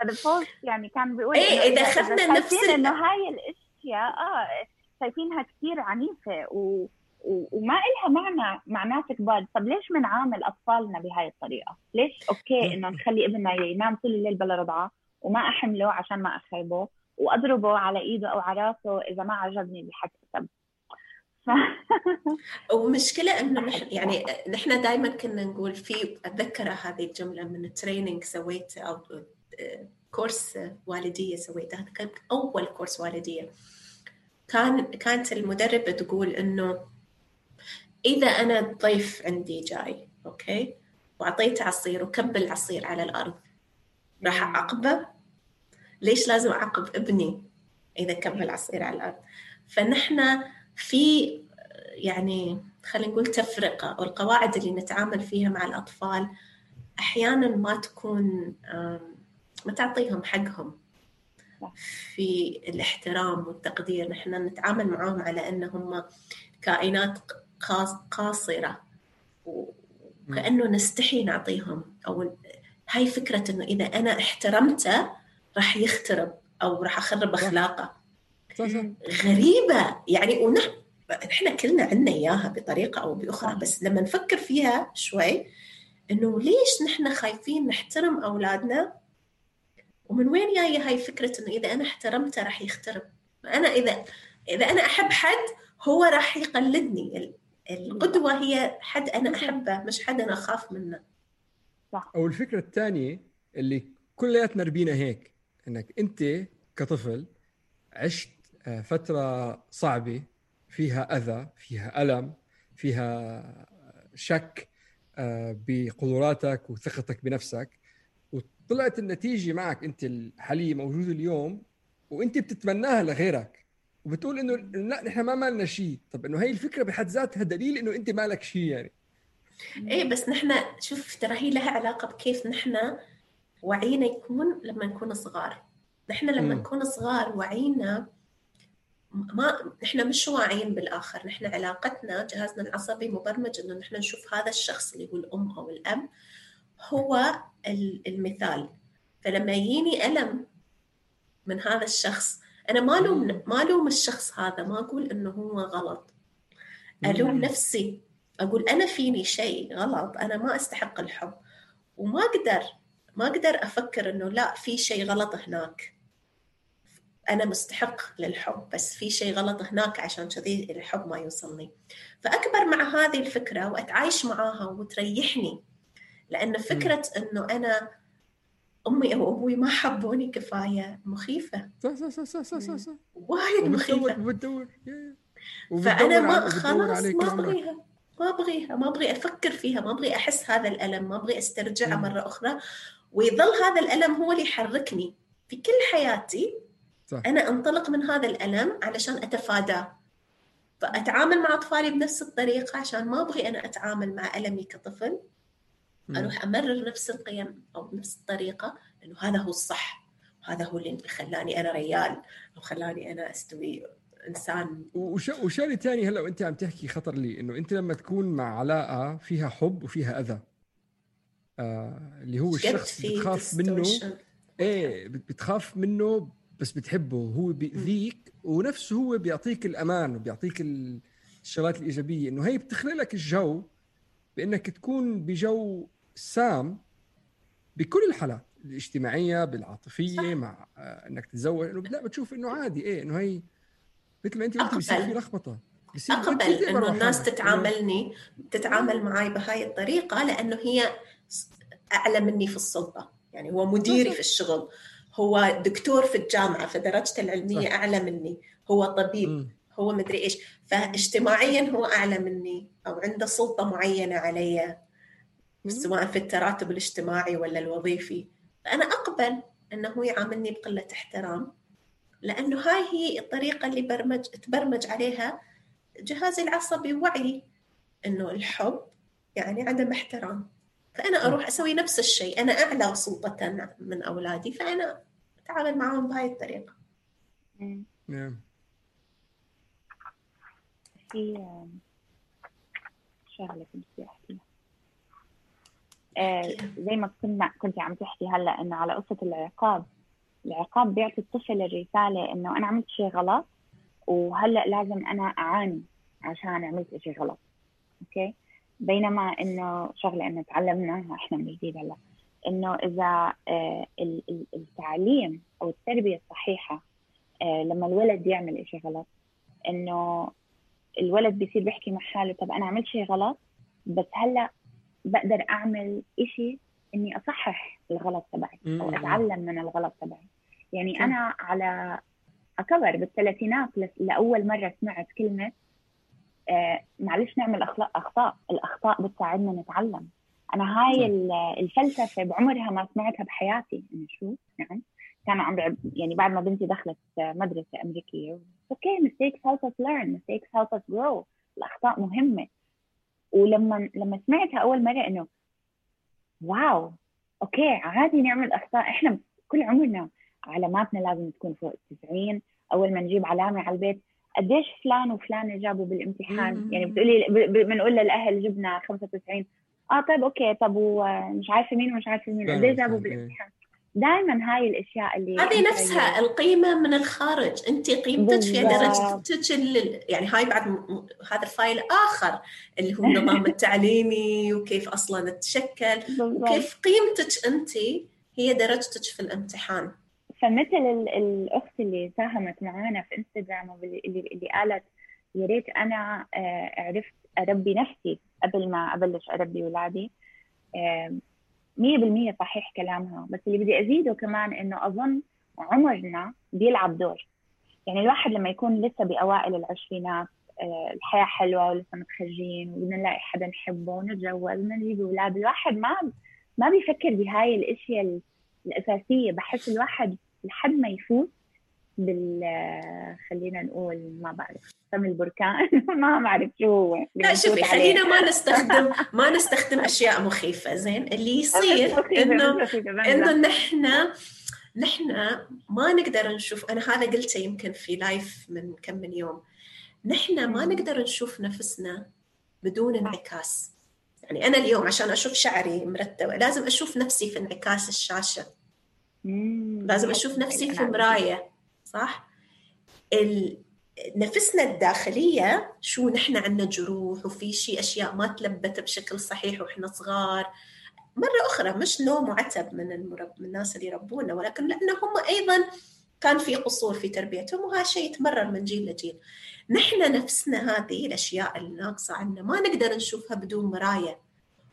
هذا البوست يعني كان بيقول إيه إذا خدنا نفس إنه هاي الإشي اشياء اه شايفينها كثير عنيفه و... و... وما إلها معنى معناته كبار. طب ليش بنعامل اطفالنا بهاي الطريقه؟ ليش اوكي انه نخلي ابننا ينام طول الليل بلا رضعه وما احمله عشان ما اخيبه واضربه على ايده او على راسه اذا ما عجبني الحكي؟ طب ومشكلة إنه نحن يعني نحن دائما كنا نقول في أتذكر هذه الجملة من التريننج سويت أو كورس والدية سويته، هذا كان أول كورس والدية. كان كانت المدربة تقول إنه إذا أنا الضيف عندي جاي أوكي وعطيت عصير وكب العصير على الأرض راح أعاقبه؟ ليش لازم أعاقب ابني إذا كب العصير على الأرض؟ فنحن في يعني خلينا نقول تفرقة، والقواعد اللي نتعامل فيها مع الأطفال أحياناً ما تكون ما تعطيهم حقهم في الاحترام والتقدير. نحن نتعامل معهم على أنهم كائنات قاصرة وكأنه نستحي نعطيهم، أو هاي فكرة أنه إذا أنا احترمته راح يخترب أو راح أخرب أخلاقه. غريبة يعني، ونحن كلنا عنا إياها بطريقة أو بأخرى، بس لما نفكر فيها شوي إنه ليش نحن خايفين نحترم أولادنا؟ ومن وين جاية هاي فكرة إنه إذا أنا احترمته راح يخترب؟ أنا إذا إذا أنا أحب حد هو راح يقلدني. القدوة هي حد أنا أحبه، مش حد أنا أخاف منه. أو الفكرة الثانية اللي كلياتنا ربينا هيك، إنك أنت كطفل عشت فترة صعبة فيها أذى، فيها ألم، فيها شك بقدراتك وثقتك بنفسك، وطلعت النتيجة معك أنت الحالية موجودة اليوم وأنت بتتمناها لغيرك وبتقول إنه لا نحن ما مالنا شيء. طب إنه هاي الفكرة بحد ذاتها دليل إنه أنت مالك شيء يعني. إيه بس نحن شوف ترى هي لها علاقة بكيف نحن وعينا يكون لما نكون صغار. نحن لما م. نكون صغار وعينا ما نحن مش واعيين بالآخر. نحن علاقتنا جهازنا العصبي مبرمج إنه نحن نشوف هذا الشخص اللي هو الأم أو الأب هو المثال، فلما يجيني ألم من هذا الشخص أنا ما لوم ما لوم الشخص هذا، ما أقول إنه هو غلط، ألوم نفسي، أقول أنا فيني شيء غلط، أنا ما أستحق الحب، وما أقدر ما أقدر أفكر إنه لا في شيء غلط هناك، أنا مستحق للحب بس في شيء غلط هناك عشان كذي الحب ما يوصلني. فأكبر مع هذه الفكرة وأتعايش معاها وتريحني، لأن فكرة أنه أنا أمي أو أبوي ما حبوني كفاية مخيفة، وايد مخيفة، فأنا ما خلاص ما أبغيها ما أبغيها ما أبغي أفكر فيها، ما أبغي أحس هذا الألم، ما أبغي أسترجعه مرة أخرى، ويظل هذا الألم هو اللي يحركني في كل حياتي. صح. أنا أنطلق من هذا الألم علشان أتفاداه، فأتعامل مع أطفالي بنفس الطريقة عشان ما أبغي أنا أتعامل مع ألمي كطفل. م. أروح أمرر نفس القيم أو نفس الطريقة إنه هذا هو الصح، هذا هو اللي خلاني أنا ريال أو خلاني أنا أستوي إنسان. وشاري تاني هلأ وإنت عم تحكي خطر لي إنه أنت لما تكون مع علاقة فيها حب وفيها أذى آه، اللي هو الشخص بتخاف منه إيه بتخاف منه بس بتحبه، هو بيأذيك ونفسه هو بيعطيك الأمان وبيعطيك الشغلات الإيجابية، إنه هي بتخلق لك الجو بأنك تكون بجو سام بكل الحالات الاجتماعية بالعاطفية مع أنك تتزوج، إنه لا بتشوف إنه عادي إيه إنه هي مثل ما أنت قلت بيصير في لخبطة، أقبل إنه الناس تتعاملني تتعامل معي بهاي الطريقة لأنه هي أعلى مني في السلطة، يعني هو مديري في الشغل، هو دكتور في الجامعة فدرجته العلمية أعلى مني، هو طبيب، هو مدري إيش، فاجتماعياً هو أعلى مني أو عنده سلطة معينة علي سواء في التراتب الاجتماعي ولا الوظيفي، فأنا أقبل أنه يعاملني بقلة احترام لأنه هاي هي الطريقة اللي برمج تبرمج عليها جهازي العصبي ووعي أنه الحب يعني عدم احترام، فأنا أروح أسوي نفس الشيء، أنا أعلى سلطة من أولادي فأنا أتعامل معهم بهاي الطريقة. نعم. في شغلة كنت أحكيها زي ما كنا كنت عم تحكي هلأ إنه على قصة العقاب، العقاب بيعطي الطفل الرسالة إنه أنا عملت شيء غلط وهلأ لازم أنا أعاني عشان عملت إشي غلط. أوكي؟ بينما إنه شغلة إنه تعلمناها إحنا من جديد هلأ، إنه إذا التعليم أو التربية الصحيحة لما الولد يعمل إشي غلط، إنه الولد بيصير بيحكي مع حاله طب أنا عملت شيء غلط، بس هلأ بقدر أعمل إشي إني أصحح الغلط تبعي أو أتعلم من الغلط تبعي. يعني أنا على أكبر بالثلاثينات لأول مرة سمعت كلمة آه معلش نعمل أخطاء، الأخطاء بتساعدنا نتعلم. أنا هاي الفلسفة بعمرها ما سمعتها بحياتي. إنه شو نعم كانوا عم يعني بعد ما بنتي دخلت مدرسة أمريكية، okay mistakes help us learn mistakes help us grow، الأخطاء مهمة. ولما لما سمعتها أول مرة إنه واو أوكي عادي نعمل أخطاء، إحنا كل عمرنا علاماتنا لازم تكون فوق التسعين، أول ما نجيب علامة على البيت قديش فلان وفلان جابوا بالامتحان مم. يعني بتقولي بنقول للأهل جبنا خمسة وتسعين، آه طيب أوكي طب ومش عارفة مين ومش عارفة مين قديش جابوا بالامتحان. دائما هاي الأشياء اللي هذه نفسها القيمة من الخارج، أنت قيمتك في درجتك اللي... يعني هاي بعد م... هذا الفايل آخر اللي هو النظام التعليمي وكيف أصلا تتشكل وكيف قيمتك أنت هي درجتك في الامتحان. فمثل الأخت اللي ساهمت معانا في إنستغرام اللي قالت يا ريت أنا عرفت أربي نفسي قبل ما أبلش أربي ولادي، مية بالمية صحيح كلامها. بس اللي بدي أزيده كمان إنه أظن عمرنا بيلعب دور. يعني الواحد لما يكون لسه بأوائل العشرينات الحياة حلوة ولسه متخرجين وبدنا نلاقي حدا نحبه ونتجوز ونجيب أولاد، الواحد ما ما بيفكر بهاي الأشياء الأساسية. بحس الواحد لحد ما يفوت بال خلينا نقول ما بعرف فم البركان ما بعرف شو هو. لا شوفي خلينا ما نستخدم ما نستخدم اشياء مخيفه. زين اللي يصير انه انه نحن نحن ما نقدر نشوف، انا هذا قلته يمكن في لايف من كم من يوم، نحن ما نقدر نشوف نفسنا بدون انعكاس. يعني انا اليوم عشان اشوف شعري مرتب لازم اشوف نفسي في انعكاس الشاشه، لازم اشوف نفسي في مرايه، صح؟ ال... نفسنا الداخلية شو نحن عنا جروح وفي شيء أشياء ما تلبت بشكل صحيح وإحنا صغار. مرة أخرى مش نوع معتب من, المرب... من الناس اللي ربونا، ولكن لأن هم أيضا كان في قصور في تربيتهم وهذا شيء يتمرر من جيل لجيل. نحن نفسنا هذه الأشياء الناقصة عنا ما نقدر نشوفها بدون مراية،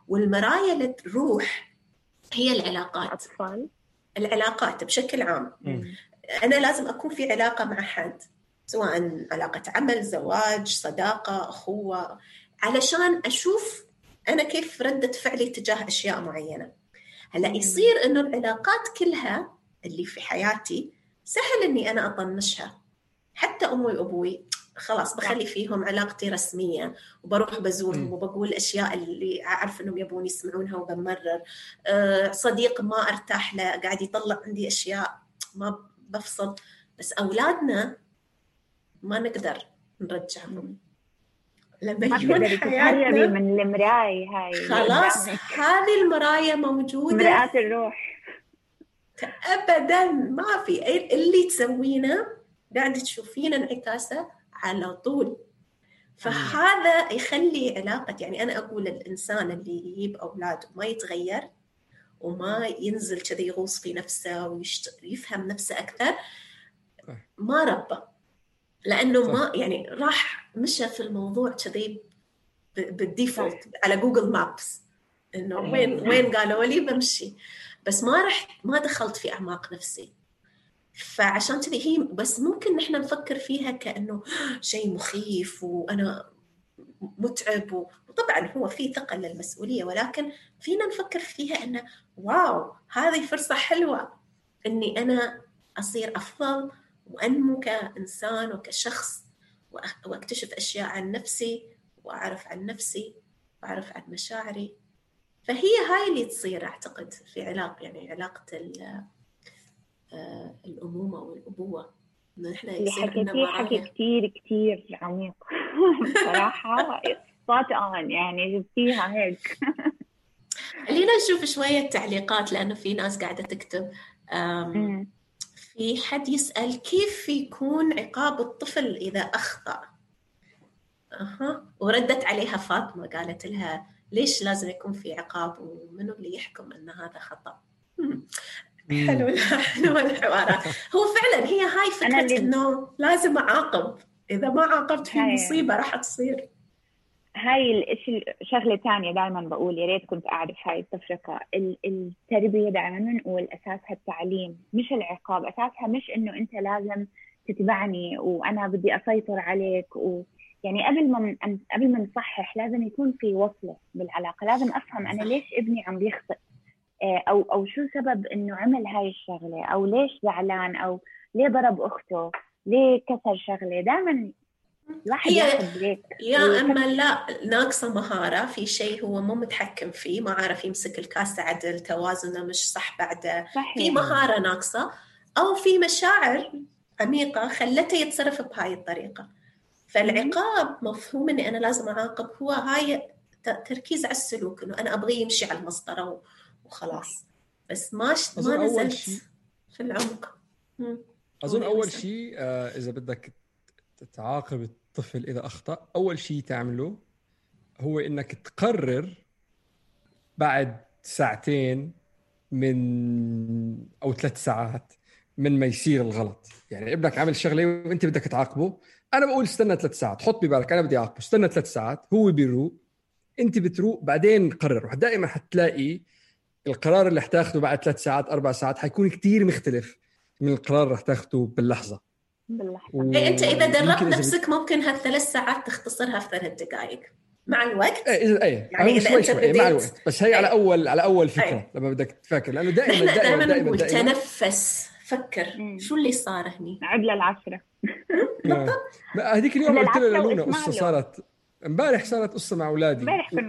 والمراية للروح هي العلاقات. العلاقات بشكل عام م. أنا لازم أكون في علاقة مع حد، سواء علاقة عمل، زواج، صداقة، أخوة، علشان أشوف أنا كيف ردة فعلي تجاه أشياء معينة. هلأ يصير أنه العلاقات كلها اللي في حياتي سهل أني أنا أطنشها. حتى أمي وأبوي خلاص بخلي فيهم علاقتي رسمية وبروح بزورهم وبقول الأشياء اللي أعرف أنهم يبون يسمعونها وبمرر. صديق ما أرتاح له قاعد يطلع عندي أشياء ما بفصل، بس أولادنا ما نقدر نرجعهم لما يكون حياتنا من المراية. هاي خلاص هذه المراية موجودة، مراية الروح. أبدا ما في اللي تسوينا قاعد تشوفين انعكاسه على طول. فهذا يخلي علاقة، يعني أنا أقول الإنسان اللي يجيب أولاده ما يتغير وما ينزل كذا يغوص في نفسه ويفهم نفسه أكثر، ما ربى، لأنه ما يعني راح مشى في الموضوع كذا بالديفولت على جوجل مابس إنه وين وين قالوا لي بمشي، بس ما رح ما دخلت في أعماق نفسي. فعشان كذا هي بس ممكن نحن نفكر فيها كأنه شيء مخيف وأنا متعب، وطبعا هو فيه ثقل للمسؤولية، ولكن فينا نفكر فيها أنه واو هذه فرصة حلوة أني أنا أصير أفضل وأنمو كإنسان وكشخص وأكتشف أشياء عن نفسي وأعرف عن نفسي وأعرف عن مشاعري. فهي هاي اللي تصير أعتقد في علاقة، يعني علاقة الأمومة والأبوة. اللي حكيتيه حكي كتير كتير عميق صراحة صوت آن يعني جبتيها هيك. خلينا نشوف شوية تعليقات لأنه في ناس قاعدة تكتب. في حد يسأل كيف يكون عقاب الطفل إذا أخطأ؟ أها وردت عليها فاطمة قالت لها ليش لازم يكون في عقاب ومنو اللي يحكم أن هذا خطأ؟ حلو حلو الحوارات. هو فعلا هي هاي فكرة إنه لازم أعاقب، إذا ما عاقبت في مصيبة راح تصير. هاي الاشي شغلة تانية دائما بقول يا ريت كنت أعرف هاي التفرقة. التربية دائما نقول أساسها التعليم مش العقاب، أساسها مش إنه أنت لازم تتبعني وأنا بدي أسيطر عليك و... يعني قبل ما قبل ما نصحح لازم يكون في وصلة بالعلاقة، لازم أفهم أنا ليش ابني عم بيخطئ أو أو شو سبب إنه عمل هاي الشغلة، أو ليش زعلان، أو ليه ضرب أخته، ليه كسر شغلة. دائما هي يا أما لا ناقصة مهارة في شيء هو مو متحكم فيه، ما عارف يمسك الكاسة عدل، توازنه مش صح، بعده في مهارة ناقصة أو في مشاعر عميقة خلته يتصرف بهاي الطريقة. فالعقاب مفهوم إني أنا لازم أعاقب، هو هاي تركيز على السلوك إنه أنا أبغي يمشي على المسطرة وخلاص، بس ما ما نزلت في العمق. أظن أول شيء آه إذا بدك تعاقب الطفل إذا أخطأ، أول شيء تعمله هو إنك تقرر بعد ساعتين من أو ثلاث ساعات من ما يصير الغلط. يعني ابنك عمل شغلة وإنت بدك تعاقبه، أنا بقول استنى ثلاث ساعات، حط ببالك أنا بدي أعاقبه، استنى ثلاث ساعات هو بيروق، إنت بتروق، بعدين قرر. ودائما حتلاقي القرار اللي حتاخده بعد ثلاث ساعات أربع ساعات حيكون كتير مختلف من القرار اللي حتاخده باللحظة. باللحظة. إيه أنت إذا دربت نفسك ممكن هالثلاث ساعات تختصرها في ثلاث دقائق مع الوقت. إيه إيه. يعني إذا شوي شوي بديت... مع الوقت. بس هي أي. على أول على أول فكرة أي. لما بدك تفكر، لأنه دائما دائما دائما, دائما, دائما, دائما. تنفس، فكر مم. شو اللي صار هني. عدلة العشرة. هذيك اليوم قلت لنا قصة صارت امبارح، صارت قصة مع أولادي.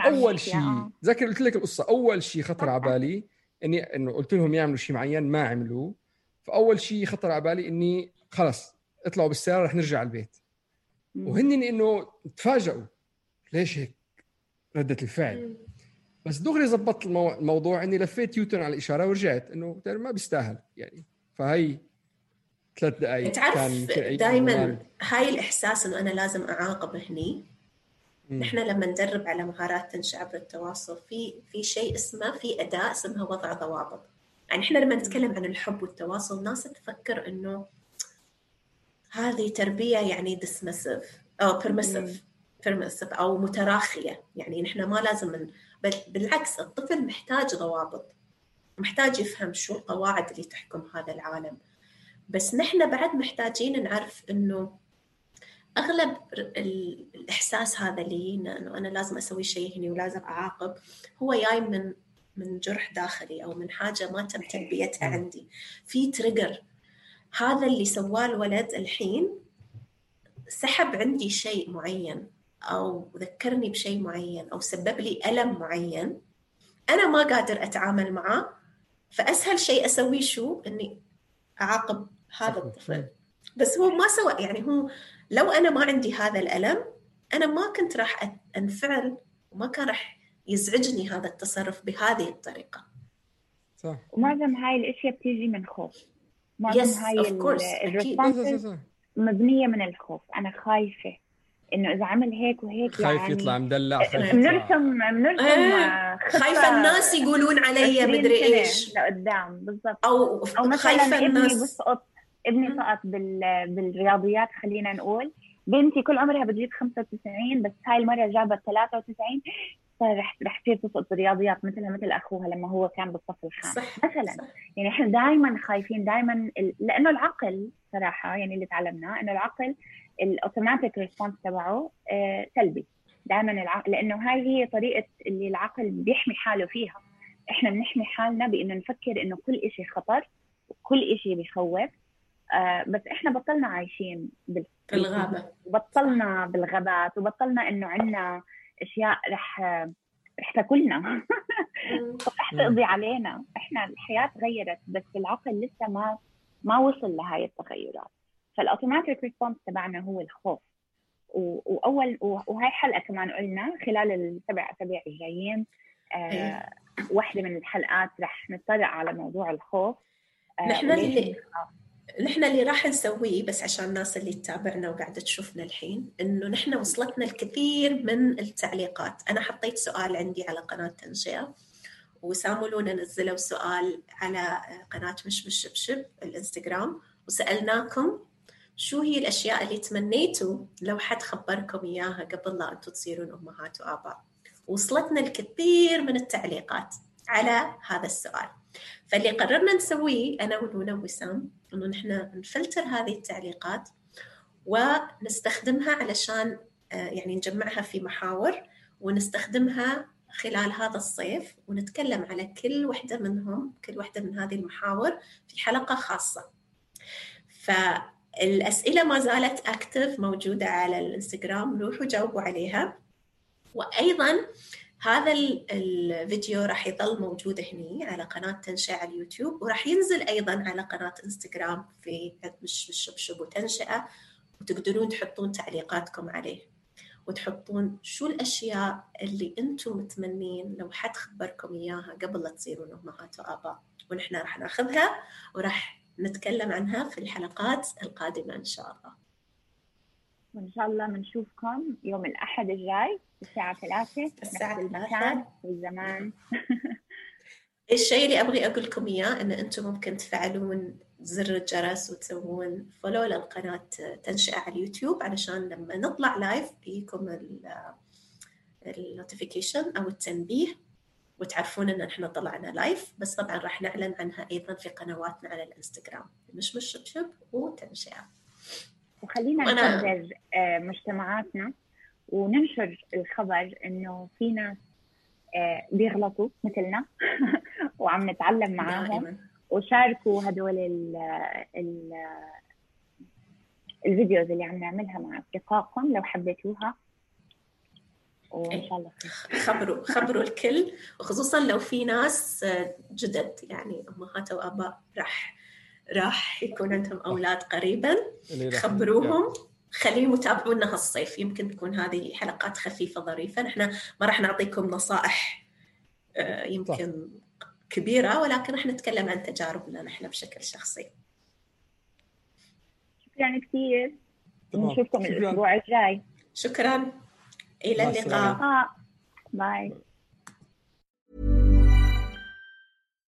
أول شيء ذكر قلت لك القصة، أول شيء خطر على بالي إني إنه قلت لهم يعملوا شيء معين ما عملوه، فأول شيء خطر على بالي إني خلاص اطلعوا بالسيارة رح نرجع على البيت، وهن إنه تفاجأوا ليش هيك ردة الفعل. بس دغري زبطت المو... الموضوع إني لفيت يوتن على الإشارة ورجعت إنه ما بيستاهل يعني. فهي ثلاث دقايق تعرف دائما هاي الإحساس إنه أنا لازم أعاقب هني. نحن لما ندرب على مهارات تنشئة بالتواصل في في شيء اسمه، في أداة اسمها وضع ضوابط. يعني إحنا لما نتكلم عن الحب والتواصل ناس تفكر إنه هذه تربية يعني dismissive أو permissive permissive أو متراخية، يعني نحن ما لازم من... بالعكس الطفل محتاج ضوابط، محتاج يفهم شو القواعد اللي تحكم هذا العالم. بس نحن بعد محتاجين نعرف إنه أغلب الإحساس هذا اللي إنه أنا لازم أسوي شيء هنا ولازم أعاقب هو جاي من من جرح داخلي أو من حاجة ما تم تلبيتها عندي، في تريجر. هذا اللي سواه الولد الحين سحب عندي شيء معين أو ذكرني بشيء معين أو سبب لي ألم معين أنا ما قادر أتعامل معه، فأسهل شيء أسوي شو؟ أني أعاقب هذا الطفل. بس هو ما سوى، يعني هو لو أنا ما عندي هذا الألم أنا ما كنت راح أنفعل وما كان راح يزعجني هذا التصرف بهذه الطريقة. صح. ومعظم هاي الأشياء بتيجي من خوف. yes of course الريسبونس مبنية من الخوف. أنا خايفة إنه إذا عمل هيك وهيك خايف يعني يطلع مدلع، منرسم منرسم آه. خايفة الناس يقولون علي مدري إيش لقدام بالضبط، أو أو خايفة الناس بسقط. ابني سقط بال بالرياضيات خلينا نقول، بنتي كل عمرها بتجيب خمسة وتسعين بس هاي المرة جابت ثلاثة وتسعين، فرح رح تصير تسقط بالرياضيات مثلها مثل أخوها لما هو كان بالصف الخامس مثلا. صح. يعني إحنا دائما خايفين دائما ال... لأنه العقل صراحة يعني اللي تعلمناه إنه العقل الأوتوماتيك ريسبونس تبعه آه سلبي دائما العقل، لأنه هاي هي طريقة اللي العقل بيحمي حاله فيها. إحنا بنحمي حالنا بإنه نفكر إنه كل إشي خطر وكل إشي بيخوف. آه بس إحنا بطلنا عايشين بال... بالغابة، بطلنا بالغابات، وبطلنا إنه عنا أشياء رح رح تاكلنا رح تقضي علينا. إحنا الحياة تغيرت بس العقل لسه ما ما وصل لهاي التغيرات، فالأوتوماتيك ريسبونس تبعنا هو الخوف. وأول وهاي حلقة كمان قلنا خلال السبع أسابيع الجايين آه واحدة من الحلقات رح نتطرق على موضوع الخوف. آه نحن اللي نحن اللي راح نسويه بس عشان الناس اللي تتابعنا وقاعدة تشوفنا الحين، إنه نحن وصلتنا الكثير من التعليقات. أنا حطيت سؤال عندي على قناة تنشئة، وسامولونا نزلوا سؤال على قناة مش مش شبشب الانستغرام، وسألناكم شو هي الأشياء اللي تمنيتوا لو حد خبركم إياها قبل لا أنتوا تصيرون أمهات وآباء. وصلتنا الكثير من التعليقات على هذا السؤال، فاللي قررنا نسويه أنا ونونا وسام إنه نحن نفلتر هذه التعليقات ونستخدمها علشان يعني نجمعها في محاور، ونستخدمها خلال هذا الصيف، ونتكلم على كل واحدة منهم، كل واحدة من هذه المحاور في حلقة خاصة. فالأسئلة ما زالت أكتف موجودة على الإنستغرام، روحوا جاوبوا عليها. وأيضاً هذا الفيديو راح يظل موجود هنا على قناة تنشئة على اليوتيوب، وراح ينزل أيضاً على قناة إنستغرام في مش شبشب وتنشئة، وتقدرون تحطون تعليقاتكم عليه وتحطون شو الأشياء اللي أنتم متمنين لو حد خبركم إياها قبل لا تصيرون أمهات وآباء، ونحن راح ناخذها وراح نتكلم عنها في الحلقات القادمة إن شاء الله. وإن شاء الله منشوفكم يوم الأحد الجاي الساعة ثلاثة الساعة المكان والزمان. الشيء اللي أبغي أقول لكم إياه إن أنتم ممكن تفعلون زر الجرس وتسوون فولو للقناة تنشئة على اليوتيوب، علشان لما نطلع لايف يجيكم النوتيفيكيشن أو التنبيه وتعرفون إن إحنا طلعنا لايف. بس طبعا راح نعلن عنها أيضا في قنواتنا على الإنستغرام مش مش شبشب وتنشئة. وخلينا نكرر مجتمعاتنا وننشر الخبر إنه في ناس بيغلطوا مثلنا وعم نتعلم معاهم، وشاركوا هدول ال ال الفيديوز اللي عم نعملها مع أصدقائكم لو حبيتوها، وإن شاء الله خبروا خبروا الكل، وخصوصا لو في ناس جدد يعني أمهات وآباء راح راح يكون عندهم أولاد قريبا، خبروهم خليهم يتابعونا هالصيف. يمكن تكون هذه حلقات خفيفة ظريفة، نحن ما راح نعطيكم نصائح يمكن كبيرة، ولكن راح نتكلم عن تجاربنا نحن بشكل شخصي. شكرا كثير، نشوفكم الأسبوع الجاي. شكرا، إلى اللقاء، باي.